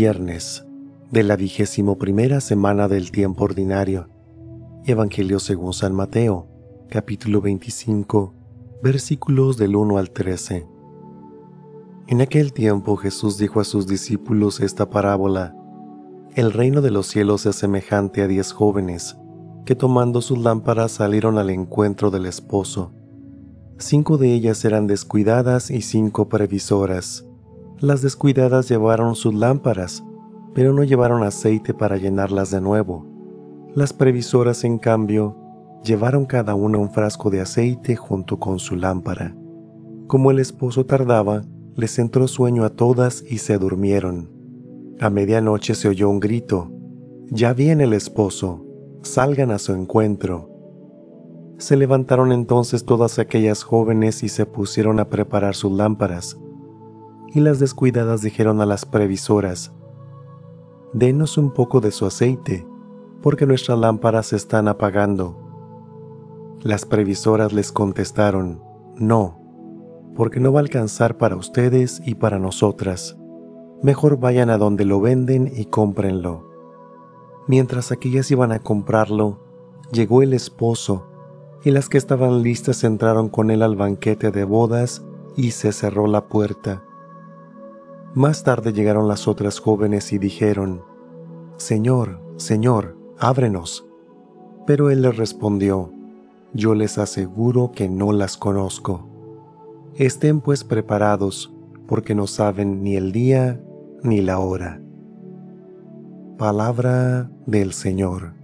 Viernes de la 21ª semana del tiempo ordinario. Evangelio según San Mateo, capítulo 25, versículos del 1 al 13. En aquel tiempo Jesús dijo a sus discípulos esta parábola: El reino de los cielos es semejante a 10 jóvenes, que tomando sus lámparas salieron al encuentro del esposo. 5 de ellas eran descuidadas y 5 previsoras. Las descuidadas llevaron sus lámparas, pero no llevaron aceite para llenarlas de nuevo. Las previsoras, en cambio, llevaron cada una un frasco de aceite junto con su lámpara. Como el esposo tardaba, les entró sueño a todas y se durmieron. A medianoche se oyó un grito: «Ya viene el esposo, salgan a su encuentro». Se levantaron entonces todas aquellas jóvenes y se pusieron a preparar sus lámparas. Y las descuidadas dijeron a las previsoras: «Denos un poco de su aceite, porque nuestras lámparas se están apagando». Las previsoras les contestaron: «No, porque no va a alcanzar para ustedes y para nosotras. Mejor vayan a donde lo venden y cómprenlo». Mientras aquellas iban a comprarlo, llegó el esposo, y las que estaban listas entraron con él al banquete de bodas y se cerró la puerta. Más tarde llegaron las otras jóvenes y dijeron: «Señor, Señor, ábrenos». Pero él les respondió: «Yo les aseguro que no las conozco. Estén pues preparados, porque no saben ni el día ni la hora». Palabra del Señor.